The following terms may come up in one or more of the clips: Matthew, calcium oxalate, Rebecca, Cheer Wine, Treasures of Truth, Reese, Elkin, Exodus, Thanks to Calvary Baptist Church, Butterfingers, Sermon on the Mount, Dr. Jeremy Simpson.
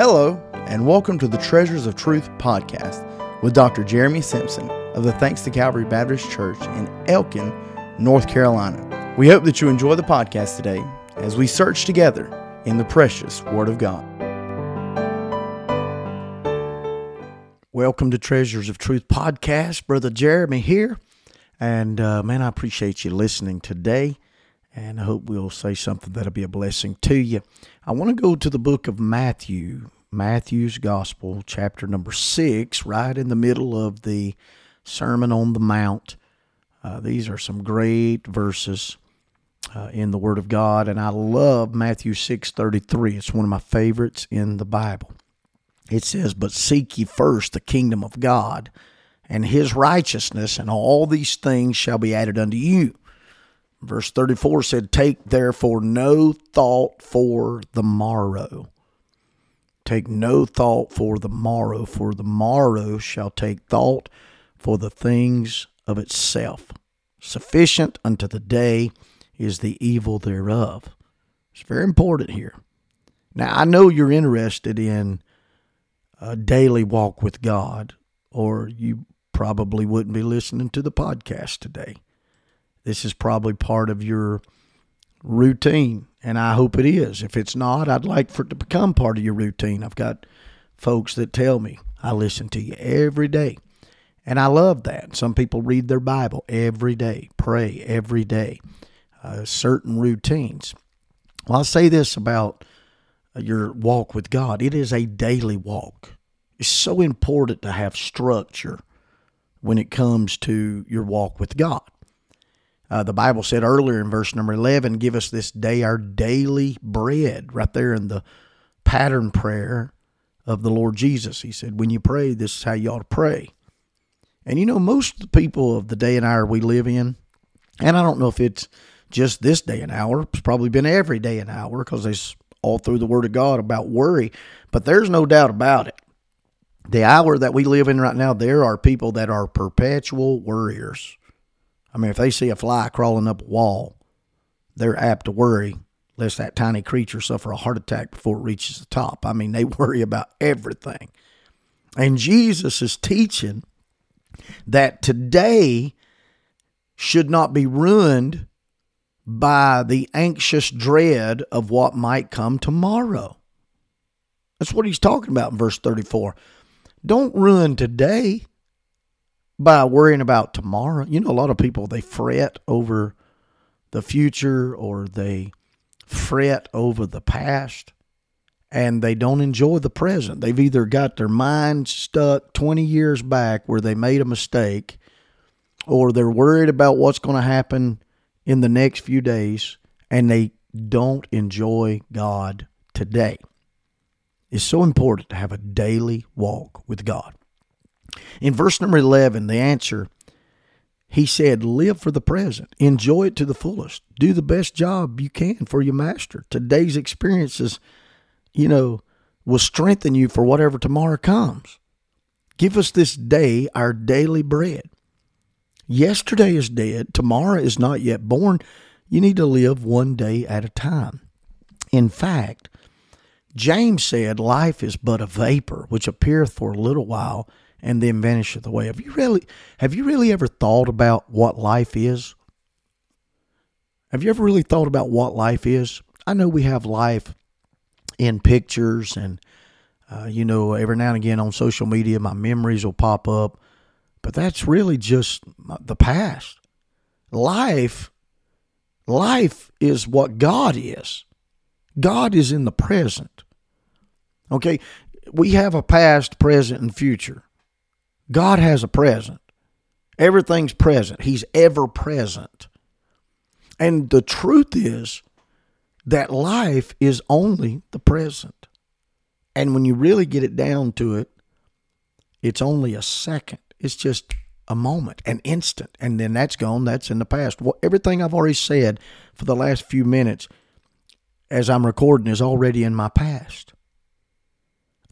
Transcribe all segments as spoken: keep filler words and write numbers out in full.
Hello, and welcome to the Treasures of Truth podcast with Doctor Jeremy Simpson of the Thanks to Calvary Baptist Church in Elkin, North Carolina. We hope that you enjoy the podcast today as we search together in the precious Word of God. Welcome to Treasures of Truth podcast. Brother Jeremy here. And uh, man, I appreciate you listening today. And I hope we'll say something that'll be a blessing to you. I want to go to the book of Matthew, Matthew's Gospel, chapter number six, right in the middle of the Sermon on the Mount. Uh, these are some great verses uh, in the Word of God, and I love Matthew six thirty-three. It's one of my favorites in the Bible. It says, "But seek ye first the kingdom of God and his righteousness, and all these things shall be added unto you." Verse thirty-four said, "Take therefore no thought for the morrow. Take no thought for the morrow, for the morrow shall take thought for the things of itself. Sufficient unto the day is the evil thereof." It's very important here. Now, I know you're interested in a daily walk with God, or you probably wouldn't be listening to the podcast today. This is probably part of your routine, and I hope it is. If it's not, I'd like for it to become part of your routine. I've got folks that tell me, "I listen to you every day," and I love that. Some people read their Bible every day, pray every day, uh, certain routines. Well, I'll say this about your walk with God. It is a daily walk. It's so important to have structure when it comes to your walk with God. Uh, the Bible said earlier in verse number eleven, "Give us this day our daily bread," right there in the pattern prayer of the Lord Jesus. He said, when you pray, this is how you ought to pray. And you know, most of the people of the day and hour we live in, and I don't know if it's just this day and hour, it's probably been every day and hour because it's all through the Word of God about worry, but there's no doubt about it. The hour that we live in right now, there are people that are perpetual worriers. I mean, if they see a fly crawling up a wall, they're apt to worry lest that tiny creature suffer a heart attack before it reaches the top. I mean, they worry about everything. And Jesus is teaching that today should not be ruined by the anxious dread of what might come tomorrow. That's what he's talking about in verse thirty-four. Don't ruin today by worrying about tomorrow. You know, a lot of people, they fret over the future or they fret over the past and they don't enjoy the present. They've either got their mind stuck twenty years back where they made a mistake, or they're worried about what's going to happen in the next few days and they don't enjoy God today. It's so important to have a daily walk with God. In verse number eleven, the answer, he said, live for the present. Enjoy it to the fullest. Do the best job you can for your master. Today's experiences, you know, will strengthen you for whatever tomorrow comes. Give us this day our daily bread. Yesterday is dead. Tomorrow is not yet born. You need to live one day at a time. In fact, James said, life is but a vapor, which appeareth for a little while, and then vanisheth away. Have you really, have you really ever thought about what life is? Have you ever really thought about what life is? I know we have life in pictures and, uh, you know, every now and again on social media, my memories will pop up, but that's really just the past. Life, life is what God is. God is in the present. Okay. We have a past, present, and future. God has a present. Everything's present. He's ever present. And the truth is that life is only the present. And when you really get it down to it, it's only a second. It's just a moment, an instant. And then that's gone. That's in the past. Well, everything I've already said for the last few minutes as I'm recording is already in my past.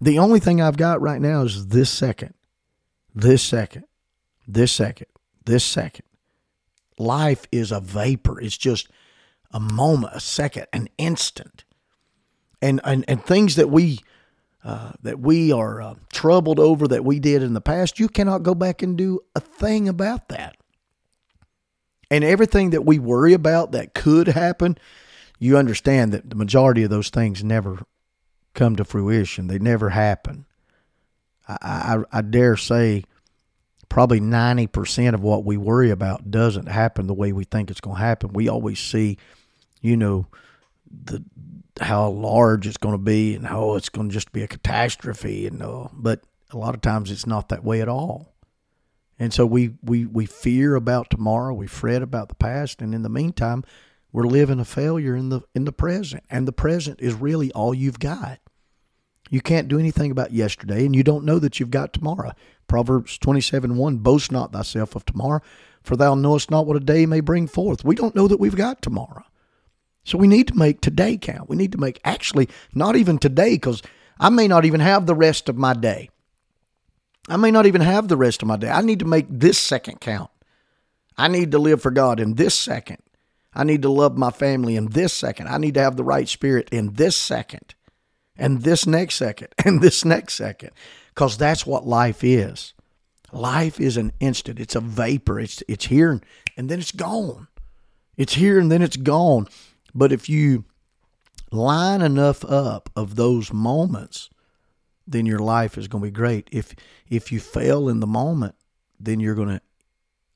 The only thing I've got right now is this second, this second, this second, this second. Life is a vapor. It's just a moment, a second, an instant. And and, and things that we uh, that we are uh, troubled over that we did in the past, you cannot go back and do a thing about that. And everything that we worry about that could happen, you understand that the majority of those things never come to fruition. They never happen. I, I, I dare say probably ninety percent of what we worry about doesn't happen the way we think it's going to happen. We always see, you know, the how large it's going to be and how it's going to just be a catastrophe. And uh, but a lot of times it's not that way at all. And so we, we, we fear about tomorrow. We fret about the past. And in the meantime, we're living a failure in the in the present. And the present is really all you've got. You can't do anything about yesterday, and you don't know that you've got tomorrow. Proverbs twenty-seven one, boast not thyself of tomorrow, for thou knowest not what a day may bring forth. We don't know that we've got tomorrow. So we need to make today count. We need to make actually not even today, because I may not even have the rest of my day. I may not even have the rest of my day. I need to make this second count. I need to live for God in this second. I need to love my family in this second. I need to have the right spirit in this second, and this next second, and this next second, because that's what life is. Life is an instant. It's a vapor. It's it's here, and then it's gone. It's here, and then it's gone. But if you line enough up of those moments, then your life is going to be great. If if you fail in the moment, then you're going to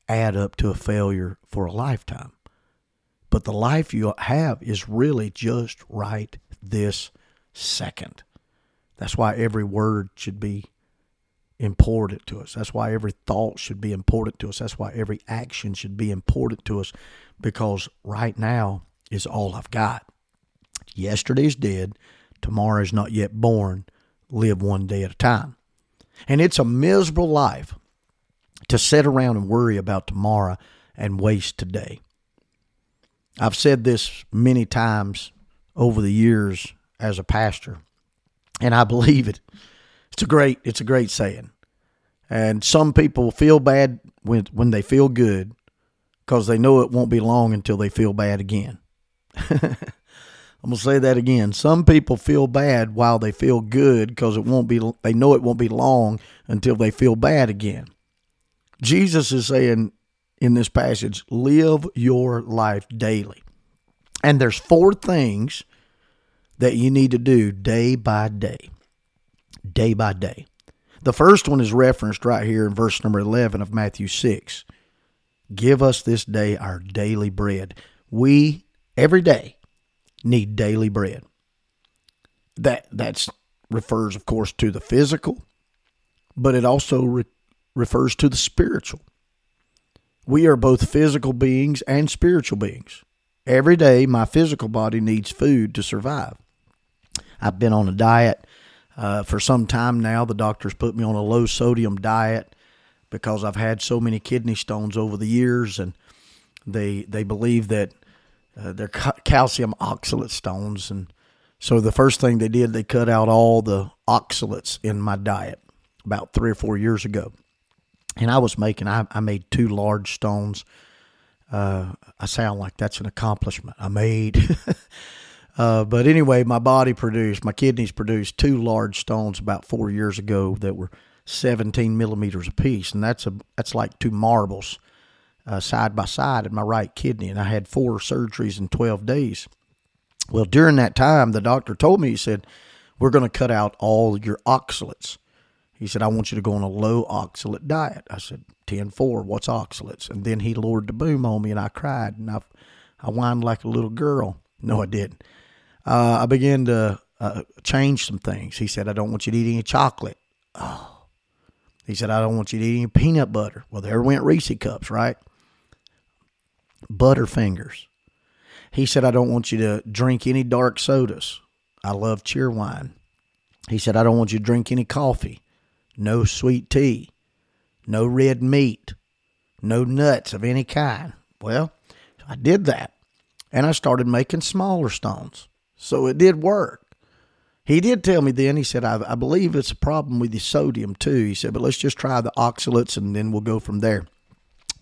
add up to a failure for a lifetime. But the life you have is really just right this second. That's why every word should be important to us. That's why every thought should be important to us. That's why every action should be important to us, because right now is all I've got. Yesterday's dead. Tomorrow is not yet born. Live one day at a time. And it's a miserable life to sit around and worry about tomorrow and waste today. I've said this many times over the years as a pastor, and I believe it. It's a great, it's a great saying. And some people feel bad when, when they feel good, because they know it won't be long until they feel bad again. I'm going to say that again. Some people feel bad while they feel good, because it won't be, they know it won't be long until they feel bad again. Jesus is saying in this passage, live your life daily. And there's four things that you need to do day by day, day by day. The first one is referenced right here in verse number eleven of Matthew six. Give us this day our daily bread. We, every day, need daily bread. That that's refers, of course, to the physical, but it also re- refers to the spiritual. We are both physical beings and spiritual beings. Every day, my physical body needs food to survive. I've been on a diet uh, for some time now. The doctors put me on a low-sodium diet because I've had so many kidney stones over the years, and they they believe that Uh, they're calcium oxalate stones. And so the first thing they did, they cut out all the oxalates in my diet about three or four years ago. And I was making, I, I made two large stones. Uh, I sound like that's an accomplishment I made. uh, but anyway, my body produced, my kidneys produced two large stones about four years ago that were seventeen millimeters apiece. And that's a, that's like two marbles. Uh, side by side in my right kidney, and I had four surgeries in twelve days. Well, during that time, the doctor told me, he said, we're going to cut out all your oxalates. He said, I want you to go on a low oxalate diet. I said, ten four, what's oxalates? And then he lowered the boom on me, and I cried, and I I whined like a little girl. No, I didn't. Uh, I began to uh, change some things. He said, I don't want you to eat any chocolate. Oh. He said, I don't want you to eat any peanut butter. Well, there went Reese cups, right? Butterfingers. He said, I don't want you to drink any dark sodas. I love Cheer Wine. He said, I don't want you to drink any coffee, no sweet tea, no red meat, no nuts of any kind. Well, I did that, and I started making smaller stones. So it did work. He did tell me then, he said, I, I believe it's a problem with the sodium too. He said, but let's just try the oxalates, and then we'll go from there.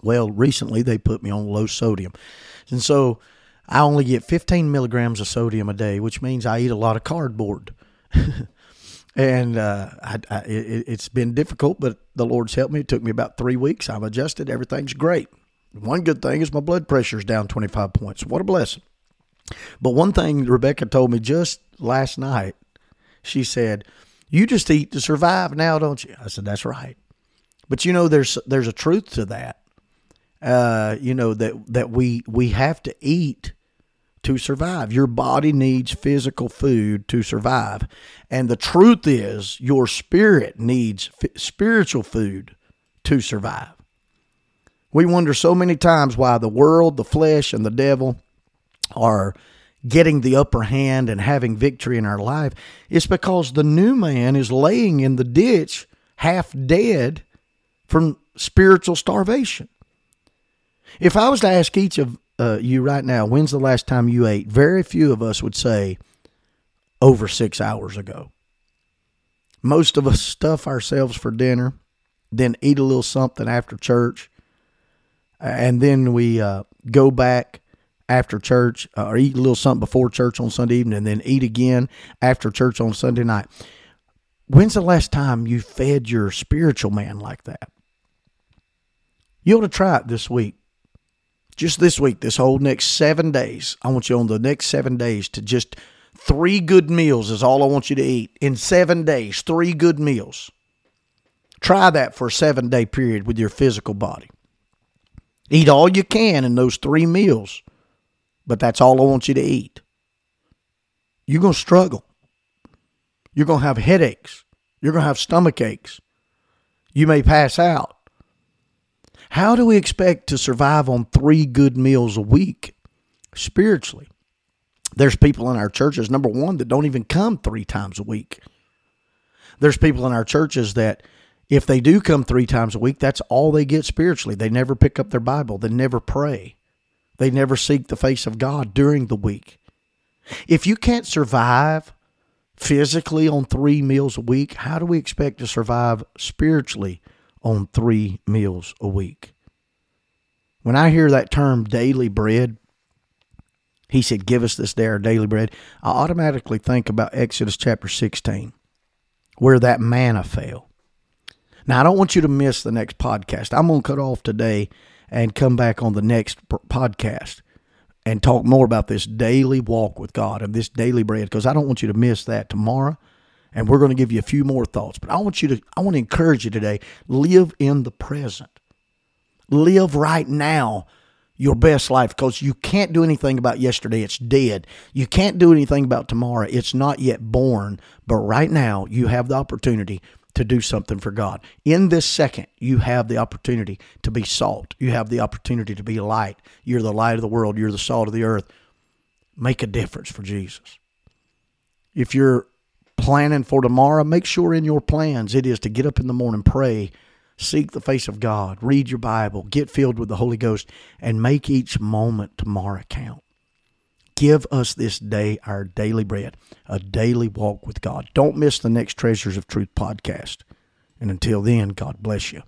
Well, recently they put me on low sodium. And so I only get fifteen milligrams of sodium a day, which means I eat a lot of cardboard. And uh, I, I, it, it's been difficult, but the Lord's helped me. It took me about three weeks. I've adjusted. Everything's great. One good thing is my blood pressure's down twenty-five points. What a blessing. But one thing Rebecca told me just last night, she said, "You just eat to survive now, don't you?" I said, "That's right." But, you know, there's there's a truth to that, uh, you know, that, that we, we have to eat to survive. Your body needs physical food to survive. And the truth is your spirit needs f- spiritual food to survive. We wonder so many times why the world, the flesh, and the devil are getting the upper hand and having victory in our life. It's because the new man is laying in the ditch, half dead from spiritual starvation. If I was to ask each of uh, you right now, when's the last time you ate? Very few of us would say over six hours ago. Most of us stuff ourselves for dinner, then eat a little something after church, and then we uh, go back after church, uh, or eat a little something before church on Sunday evening, and then eat again after church on Sunday night. When's the last time you fed your spiritual man like that? You ought to try it this week. Just this week, this whole next seven days. I want you on the next seven days to just three good meals is all I want you to eat. In seven days, three good meals. Try that for a seven-day period with your physical body. Eat all you can in those three meals. But that's all I want you to eat. You're going to struggle. You're going to have headaches. You're going to have stomach aches. You may pass out. How do we expect to survive on three good meals a week spiritually? There's people in our churches, number one, that don't even come three times a week. There's people in our churches that if they do come three times a week, that's all they get spiritually. They never pick up their Bible. They never pray. They never seek the face of God during the week. If you can't survive physically on three meals a week, how do we expect to survive spiritually on three meals a week? When I hear that term daily bread, he said, "Give us this day our daily bread," I automatically think about Exodus chapter sixteen, where that manna fell. Now, I don't want you to miss the next podcast. I'm going to cut off today and come back on the next podcast and talk more about this daily walk with God and this daily bread, because I don't want you to miss that tomorrow. And we're going to give you a few more thoughts. But I want you to, I want to encourage you today, live in the present. Live right now your best life, because you can't do anything about yesterday. It's dead. You can't do anything about tomorrow. It's not yet born. But right now you have the opportunity to do something for God. In this second, you have the opportunity to be salt. You have the opportunity to be light. You're the light of the world. You're the salt of the earth. Make a difference for Jesus. If you're planning for tomorrow, make sure in your plans it is to get up in the morning, pray, seek the face of God, read your Bible, get filled with the Holy Ghost, and make each moment tomorrow count. Give us this day our daily bread, a daily walk with God. Don't miss the next Treasures of Truth podcast. And until then, God bless you.